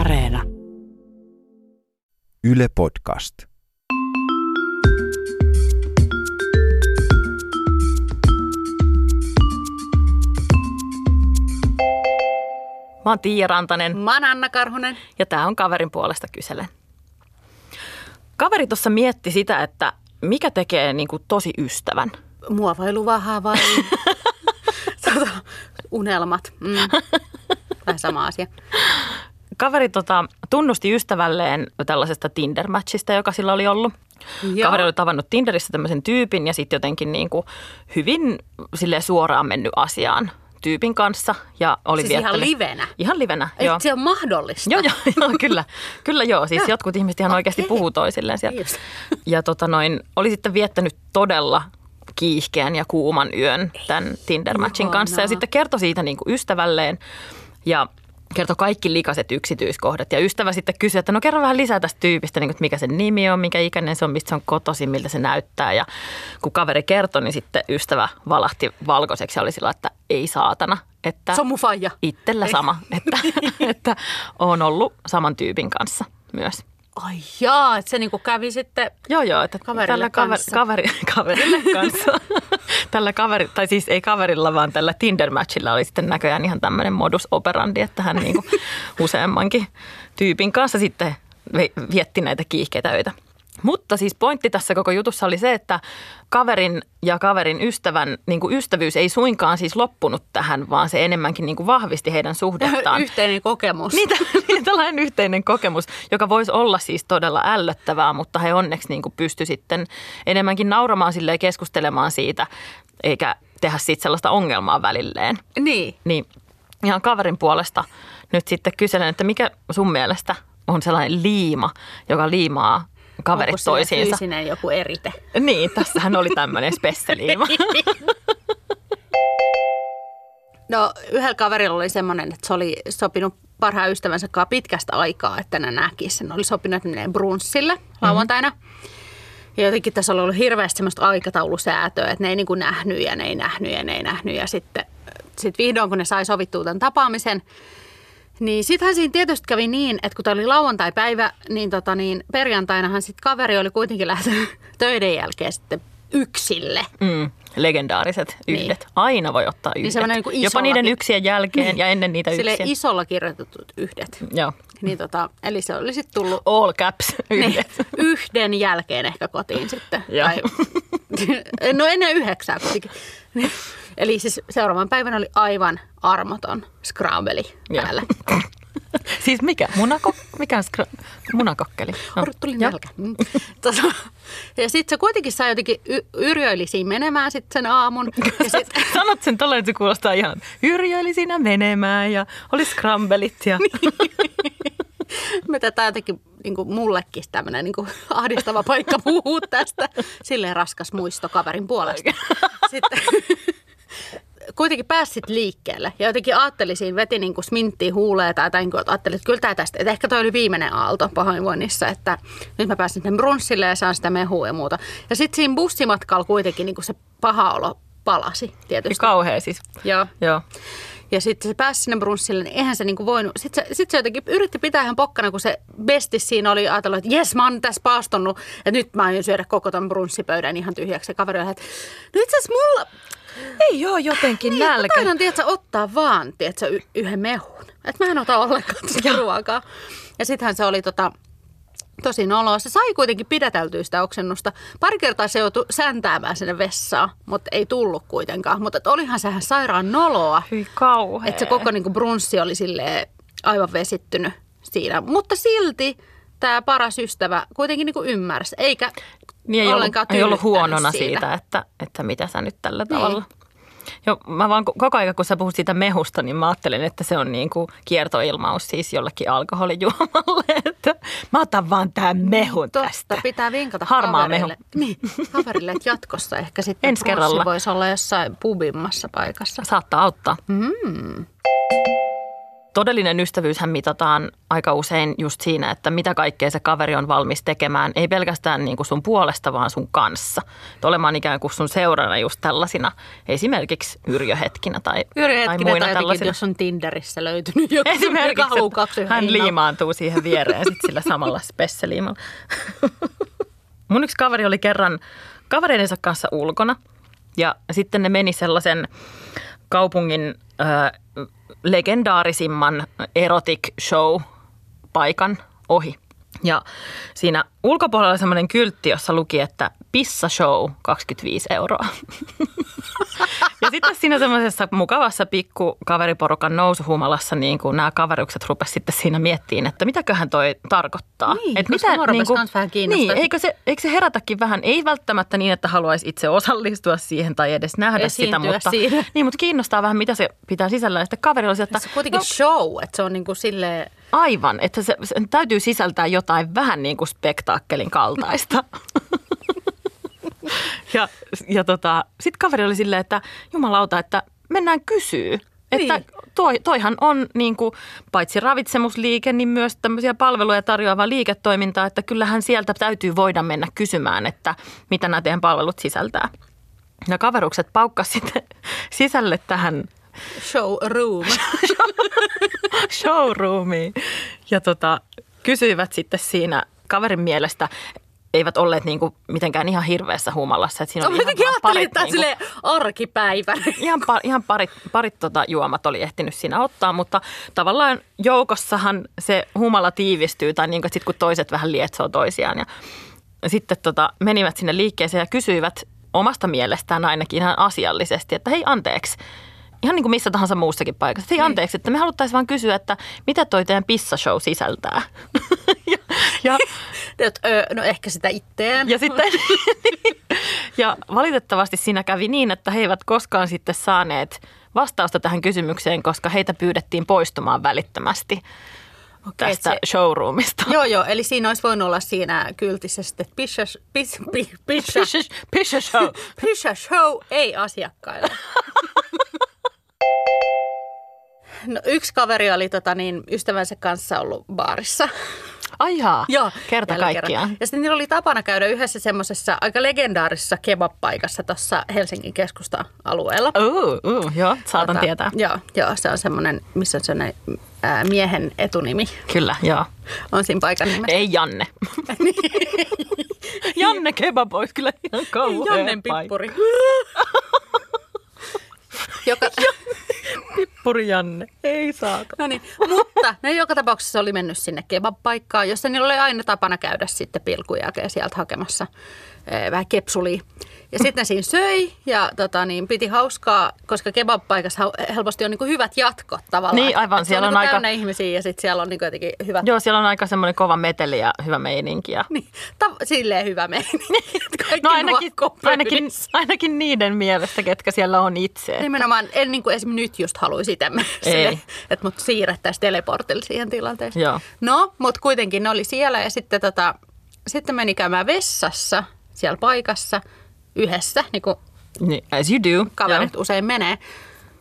Areena. Yle Podcast. Mä oon Tiia Rantanen. Mä oon Anna Karhunen. Ja tää on Kaverin puolesta kyselen. Kaveri tuossa mietti sitä, että mikä tekee niinku tosi ystävän. Muovailuvahaa vai unelmat. Mm. Vähän sama asia. Kaveri tunnusti ystävälleen tällaisesta Tinder-matchista, joka sillä oli ollut. Joo. Kaveri oli tavannut Tinderissä tämmöisen tyypin ja sitten jotenkin niinku hyvin silleen suoraan mennyt asiaan tyypin kanssa. Ja oli siis ihan livenä? Ihan livenä, joo. Se on mahdollista? Joo, kyllä joo. Siis jotkut ihmiset ihan oikeasti puhuu toisilleen sieltä. Just. Ja oli sitten viettänyt todella kiihkeän ja kuuman yön tämän Tinder-matchin kanssa ja sitten kertoi siitä niinku ystävälleen ja kertoi kaikki likaiset yksityiskohdat ja ystävä sitten kysyi, että no kerro vähän lisää tästä tyypistä, niin kuin, että mikä sen nimi on, mikä ikäinen se on, mistä se on kotoisin, miltä se näyttää ja kun kaveri kertoi, niin sitten ystävä valahti valkoiseksi ja oli sillä, että ei saatana. Että se on mun faija. Itsellä sama, että on ollut saman tyypin kanssa myös. Ai jaa, että se niinku kävi sitten että kaverille kanssa. Kaverille kanssa. Tällä kaveri, tai siis ei kaverilla, vaan tällä Tinder-matchilla oli sitten näköjään ihan tämmöinen modus operandi, että hän niinku useammankin tyypin kanssa sitten vietti näitä kiihkeitä öitä. Mutta siis pointti tässä koko jutussa oli se, että kaverin ja kaverin ystävän niinku ystävyys ei suinkaan siis loppunut tähän, vaan se enemmänkin niinku vahvisti heidän suhdettaan. Yhteinen kokemus. Niin, tällainen yhteinen kokemus, joka voisi olla siis todella ällöttävää, mutta he onneksi niinku pysty sitten enemmänkin nauramaan silleen keskustelemaan siitä, eikä tehdä siitä sellaista ongelmaa välilleen. Niin. Ihan kaverin puolesta nyt sitten kyselen, että mikä sun mielestä on sellainen liima, joka liimaa kaverit toisiinsa. Onko siinä joku erite? Niin, tässähän oli tämmöinen spesseliima. No, yhdellä kaverilla oli semmoinen, että se oli sopinut parhaan ystävänsä kanssa pitkästä aikaa, että ne näkisi. Sen oli sopinut, että menee brunssille lauantaina. Ja jotenkin tässä oli ollut hirveästi semmoista aikataulusäätöä, että ne ei niin kuin nähnyt ja ne ei nähnyt ja ne ei nähnyt. Ja sitten vihdoin, kun ne sai sovittua tämän tapaamisen, niin sittenhän siinä tietysti kävi niin, että kun tämä oli lauantai-päivä, niin, perjantainahan sitten kaveri oli kuitenkin lähtenyt töiden jälkeen sitten yksille. Mm, legendaariset yhdet. Niin. Aina voi ottaa yhdet. Niin niin jopa niiden yksien jälkeen ja ennen niitä yksiä. Silleen isolla kirjoitetut yhdet. Joo. Niin eli se oli sitten tullut all caps yhdet. Niin, yhden jälkeen ehkä kotiin sitten. Tai, no ennen 9 kuitenkin. Niin. Eli siis seuraavan päivän oli aivan armoton scramble päällä. Siis mikä? Mikä on munakokkeli? Tuli nälkä. Ja sitten se kuitenkin sai jotenkin yrjöilisiin menemään sitten sen aamun. Sanot sen tolleen, että se kuulostaa ihan yrjöilisinä menemään ja oli scrambelit. Ja tämä on jotenkin niin kuin mullekin tämmöinen niin kuin ahdistava paikka puhuu tästä. Silleen raskas muisto kaverin puolesta. Sitten kuitenkin pääsit liikkeelle ja jotenkin ajattelin siinä, veti niin kuin sminttiin huuleen tai jotain, kun ajattelin, että kyllä tämä tästä, että ehkä toi oli viimeinen aalto pahoinvoinnissa, että nyt mä pääsin sen brunssille ja saan sitä mehua ja muuta. Ja sitten siinä bussimatkalla kuitenkin niin kuin se paha olo palasi tietysti. Kauhea siis. Joo. Ja sitten se pääsi sinne brunssille, niin eihän se niinku voinut. Sitten se jotenkin yritti pitää ihan pokkana, kun se besti siinä oli ajatellut, että jes, mä oon tässä paastonnut. Ja nyt mä aion syödä koko ton brunssipöydän ihan tyhjäksi. Ja kaveri oli, että no itse asiassa mulla ei oo jotenkin nälkä. Niin, mä taidan, tiedätkö, ottaa vaan, tiedätkö, yhden mehun. Että mä en ota ollenkaan ruokaa. Ja sittenhän se oli tosi noloa. Se sai kuitenkin pidäteltyä sitä oksennusta. Pari kertaa se joutui säntäämään sinne vessaan, mutta ei tullut kuitenkaan. Mutta olihan sehän sairaan noloa. Hyi kauhea. Että se koko niin kuin brunssi oli silleen aivan vesittynyt siinä. Mutta silti tämä paras ystävä kuitenkin niin kuin ymmärsi, eikä niin ollenkaan ei ollut huonona siitä, että mitä sä nyt tällä tavalla. Joo, mä vaan koko ajan, kun sä puhut siitä mehusta, niin mä ajattelen, että se on niin kuin kiertoilmaus siis jollekin alkoholijuomalle, että mä otan vaan tämän mehun tästä. Totta, pitää vinkata kaverille. Niin, kaverille, että jatkossa ehkä sitten brussi voisi olla jossain pubimmassa paikassa. Saattaa auttaa. Mm. todellinen ystävyyshän mitataan aika usein just siinä, että mitä kaikkea se kaveri on valmis tekemään. Ei pelkästään niin kuin sun puolesta, vaan sun kanssa. Et olemaan ikään kuin sun seurana just tällaisina, esimerkiksi yrjöhetkinä tai muina tai tällaisina. Jos on Tinderissä löytynyt joku. Esimerkiksi, hän liimaantuu siihen viereen sit sillä samalla spesseliimalla. Mun yksi kaveri oli kerran kavereidensa kanssa ulkona ja sitten ne meni sellaisen kaupungin legendaarisimman erotic show paikan ohi. Ja siinä ulkopuolella oli semmoinen kyltti, jossa luki, että Pissashow 25 €. Ja sitten siinä semmoisessa mukavassa pikku kaveriporukan nousuhumalassa niin kuin nämä kaverukset rupesi sitten siinä miettiin, että mitäköhän toi tarkoittaa. Niin, et mitä, niin kuin, vähän niin eikö se herätäkin vähän, ei välttämättä niin, että haluaisi itse osallistua siihen tai edes nähdä sitä, mutta, niin, mutta kiinnostaa vähän, mitä se pitää sisällään. Ja sitten kaveri oli, että se on kuitenkin show, että se on niin kuin silleen. Aivan, että se täytyy sisältää jotain vähän niin kuin spektaakkelin kaltaista. Ja sitten kaveri oli silleen, että jumalauta, että mennään kysyy. Niin. Että toihan on niin kuin, paitsi ravitsemusliike, niin myös tämmöisiä palveluja tarjoavaa liiketoimintaa, että kyllähän sieltä täytyy voida mennä kysymään, että mitä nämä teidän palvelut sisältää. Ja kaverukset paukkasivat sisälle tähän showroomiin. Ja kysyivät sitten siinä kaverin mielestä. Eivät olleet niinku mitenkään ihan hirveässä humalassa. Että siinä oli ihan parit, että silleen arkipäivä. Ihan parit juomat oli ehtinyt siinä ottaa, mutta tavallaan joukossahan se humala tiivistyy. Tai niinku, että sitten kun toiset vähän lietsoo toisiaan. Ja sitten menivät sinne liikkeeseen ja kysyivät omasta mielestään ainakin ihan asiallisesti, että hei anteeksi. Ihan niin kuin missä tahansa muussakin paikassa. Hei anteeksi, että me haluttaisiin vaan kysyä, että mitä toi teidän pissashow sisältää? No ehkä sitä itteen. Ja sitten ja valitettavasti siinä kävi niin, että he eivät koskaan sitten saaneet vastausta tähän kysymykseen, koska heitä pyydettiin poistumaan välittömästi tästä showroomista. Joo, eli siinä olisi voinut olla siinä kyltissä sitten Pissashow ei asiakkailla. No, yksi kaveri oli ystävänsä kanssa ollut baarissa. Ai jaa, kerta kaikkiaan. Ja sitten niillä oli tapana käydä yhdessä semmoisessa aika legendaarisessa kebab-paikassa tuossa Helsingin keskustan alueella. Joo, saatan tietää. Joo, se on semmoinen, missä on semmoinen miehen etunimi. Kyllä, joo. On siinä paikan nimessä. Ei Janne. Janne kebab olisi kyllä ihan kauhean Jannen pippuri. Pippuri Janne, ei saata. No niin, mutta ne joka tapauksessa oli mennyt sinne kebab-paikkaan, jossa niillä oli aina tapana käydä sitten pilkuja ja sieltä hakemassa vähän kepsulia. Ja sitten ne siinä söi ja piti hauskaa, koska kebab-paikassa helposti on niin kuin hyvät jatkot tavallaan. Niin aivan, että siellä on aika täynnä ihmisiä ja sitten siellä on niin kuin jotenkin hyvät. Joo, siellä on aika semmoinen kova meteli ja hyvä meininki. Ja niin, silleen hyvä meininki. No ainakin niiden mielestä, ketkä siellä on itse. Nimenomaan, en niin kuin esimerkiksi nyt just haluaisi sitä, että mut siirrettäisiin teleportille siihen tilanteeseen. Joo. No, mutta kuitenkin ne oli siellä ja sitten, sitten meni käymään vessassa siellä paikassa. Yhdessä, niin kuin as you do. Kaverit usein menee.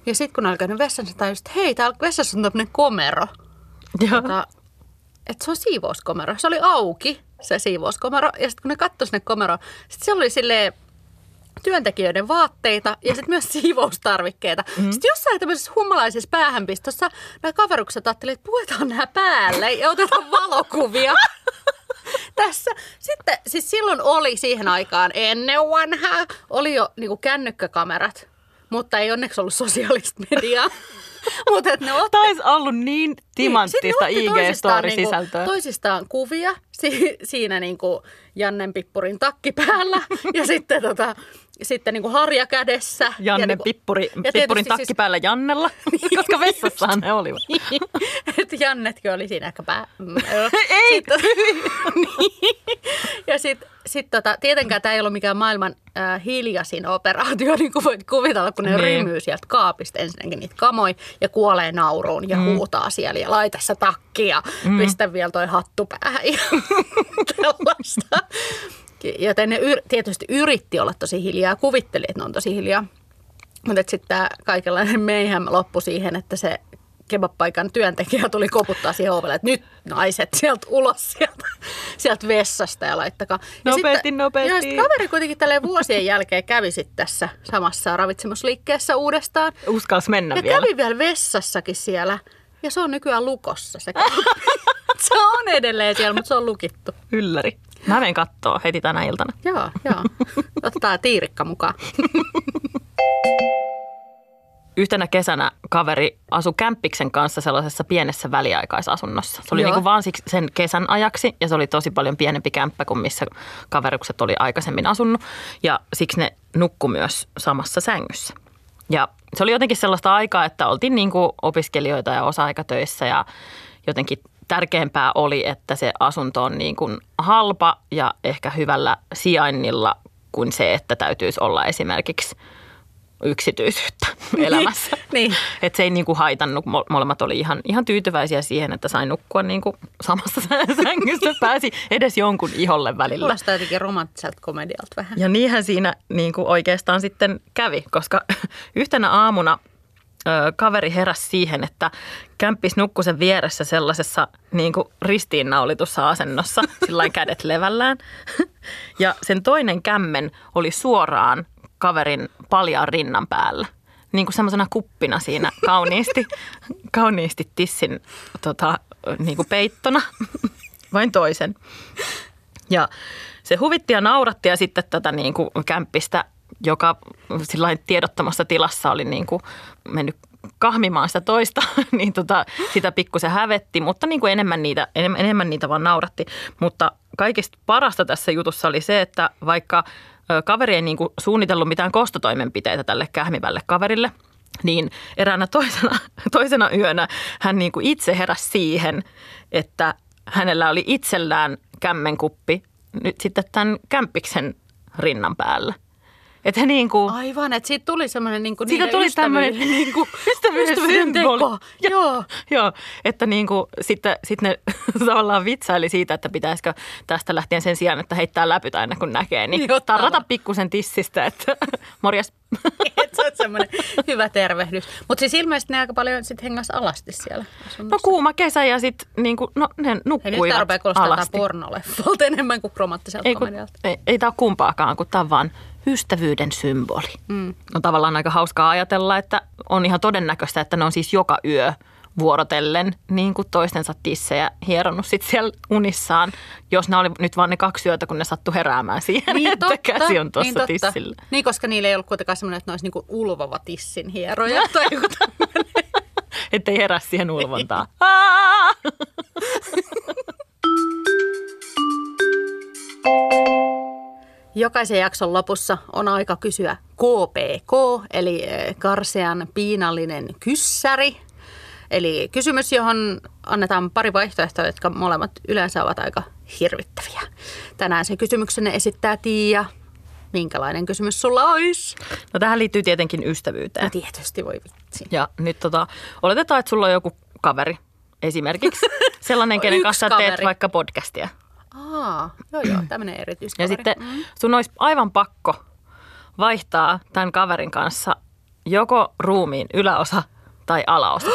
Ja sitten kun alkaa vessassa, niin tajusin, että hei, täällä vessassa on tämmöinen komero. Että se on siivouskomero. Se oli auki, se siivouskomero. Ja sitten kun ne katsoi sinne komeroon, sitten siellä oli silleen työntekijöiden vaatteita ja sitten myös siivoustarvikkeita. Mm-hmm. Sitten jossain tämmöisessä humalaisessa päähänpistossa nämä kaverukset ajattelivat, että puetaan nämä päälle ja otetaan valokuvia. Tässä. Sitten, siis silloin oli siihen aikaan ennen vanhaa, oli jo niin kuin kännykkäkamerat, mutta ei onneksi ollut sosiaalista mediaa. Taisi ollut niin timanttista IG-story-sisältöä. Niin toisistaan kuvia siinä niin kuin Jannen pippurin takki päällä ja sitten, sitten niin kuin harja kädessä. Jannen ja pippurin takki siis päällä Jannella, koska vessassahan ne olivat. Että Jannetkin oli siinä ehkä ei! Niin. Ja sitten tietenkään tämä ei ollut mikään maailman hiljaisin operaatio, niin kuin voit kuvitella, kun ne rymyy sieltä kaapista ensinnäkin niitä kamoja ja kuolee nauruun ja huutaa siellä ja laita se takki ja pistä vielä toi hattu päähän ja tällaista. Joten ne tietysti yritti olla tosi hiljaa, kuvitteli, että ne on tosi hiljaa. Mutta sitten tämä kaikenlainen meihän loppui siihen, että se kebab-paikan työntekijä tuli koputtaa siihen ovelle, että nyt naiset sieltä ulos sieltä vessasta ja laittakaa. Nopeasti. Ja sitten kaveri kuitenkin tälleen vuosien jälkeen kävi sitten tässä samassa ravitsemusliikkeessä uudestaan. Uskalsi mennä ja vielä. Ja kävi vielä vessassakin siellä. Ja se on nykyään lukossa. Se on edelleen siellä, mutta se on lukittu. Ylläri. Mä menen kattoo heti tänä iltana. Joo. Ottaa tiirikka mukaan. Yhtenä kesänä kaveri asui kämppiksen kanssa sellaisessa pienessä väliaikaisasunnossa. Se oli niin kuin vaan siksi sen kesän ajaksi ja se oli tosi paljon pienempi kämppä kuin missä kaverukset oli aikaisemmin asunut. Ja siksi ne nukkui myös samassa sängyssä. Ja se oli jotenkin sellaista aikaa, että oltiin niin kuin opiskelijoita ja osa-aikatöissä ja jotenkin tärkeämpää oli, että se asunto on niin kuin halpa ja ehkä hyvällä sijainnilla kuin se, että täytyisi olla esimerkiksi yksityisyyttä elämässä. Niin. Että se ei niin kuin haitannut. Molemmat oli ihan tyytyväisiä siihen, että sai nukkua niin kuin samassa sängyssä. Pääsi edes jonkun iholle välillä. Kuulostaa jotenkin romanttiselta komedialta vähän. Ja niinhän siinä niin kuin oikeastaan sitten kävi, koska yhtenä aamuna kaveri heräsi siihen, että kämppis nukkui sen vieressä sellaisessa niin kuin ristiinnaulitussa asennossa, sillain kädet levällään. Ja sen toinen kämmen oli suoraan kaverin paljaan rinnan päällä. Niin kuin semmoisena kuppina siinä kauniisti tissin niin kuin peittona. Vain toisen. Ja se huvitti ja nauratti ja sitten tätä niin kuin kämppistä, joka sillain tiedottamassa tilassa oli niin kuin mennyt kahmimaan sitä toista, niin sitä pikkusen hävetti, mutta niin kuin enemmän niitä vaan nauratti. Mutta kaikista parasta tässä jutussa oli se, että vaikka kaveri ei niin kuin suunnitellut mitään kostotoimenpiteitä tälle kähmivälle kaverille, niin eräänä toisena yönä hän niin kuin itse heräsi siihen, että hänellä oli itsellään kämmenkuppi nyt sitten tämän kämppiksen rinnan päällä. Että niin kuin, aivan, että siitä tuli semmoinen niin kuin niiden ystävyyden teko. Joo, että niin kuin sit ne tavallaan vitsaili siitä, että pitäisikö tästä lähtien sen sijaan, että heittää läpyt aina kun näkee. Niin tarrata pikkusen tissistä, että morjes. Että se on semmoinen hyvä tervehdys. Mutta siis ilmeisesti ne aika paljon sitten hengas alasti siellä asunnossa. No kuuma kesä ja sitten niin kuin, no ne nukkuivat alasti. Ei nyt tarpeen kuulostaa pornoleffalta enemmän kuin romanttiselta komedialta. Ei tämä ole kumpaakaan, kun tämä on vaan ystävyyden symboli. Mm. On tavallaan aika hauskaa ajatella, että on ihan todennäköistä, että ne on siis joka yö vuorotellen niin kuin toistensa tissejä hieronnut sitten siellä unissaan, jos ne oli nyt vaan ne kaksi yötä, kun ne sattui heräämään siihen, niin että totta, käsi on tuossa niin tissillä. Niin, koska niillä ei ollut kuitenkaan semmoinen, että ne olisi niin kuin ulvova tissin hieroja tai joku tämmöinen. Että ei herää siihen ulvontaan. Jokaisen jakson lopussa on aika kysyä KPK, eli karsean piinallinen kyssäri. Eli kysymys, johon annetaan pari vaihtoehtoa, jotka molemmat yleensä ovat aika hirvittäviä. Tänään sen kysymyksen esittää Tiia. Minkälainen kysymys sulla olisi? No tähän liittyy tietenkin ystävyyteen. No tietysti, voi vitsi. Ja nyt oletetaan, että sulla on joku kaveri esimerkiksi. Sellainen, kenen kanssa teet vaikka podcastia. Joo, tämmöinen erityiskaveri. Ja sitten sun olisi aivan pakko vaihtaa tämän kaverin kanssa joko ruumiin yläosa tai alaosa.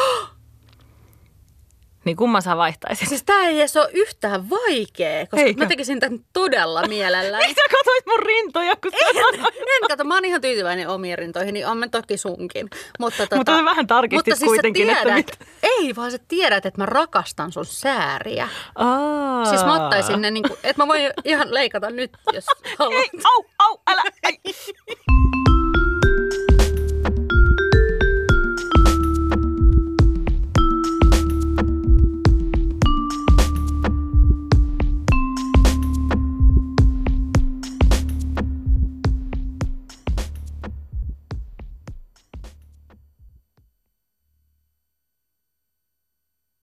Niin kumman sä vaihtaisit? Siis tää ei edes ole yhtään vaikea, koska mä tekisin tämän todella mielellään. Ei sä katsoit mun rintoja, kun en kato, mä oon ihan tyytyväinen omiin rintoihin, niin on mä toki sunkin. Mutta mä vähän tarkistit siis kuitenkin, että mitä. Ei vaan sä tiedät, että mä rakastan sun sääriä. Siis mä ottaisin ne, että mä voin ihan leikata nyt, jos haluat. Ei, au, älä,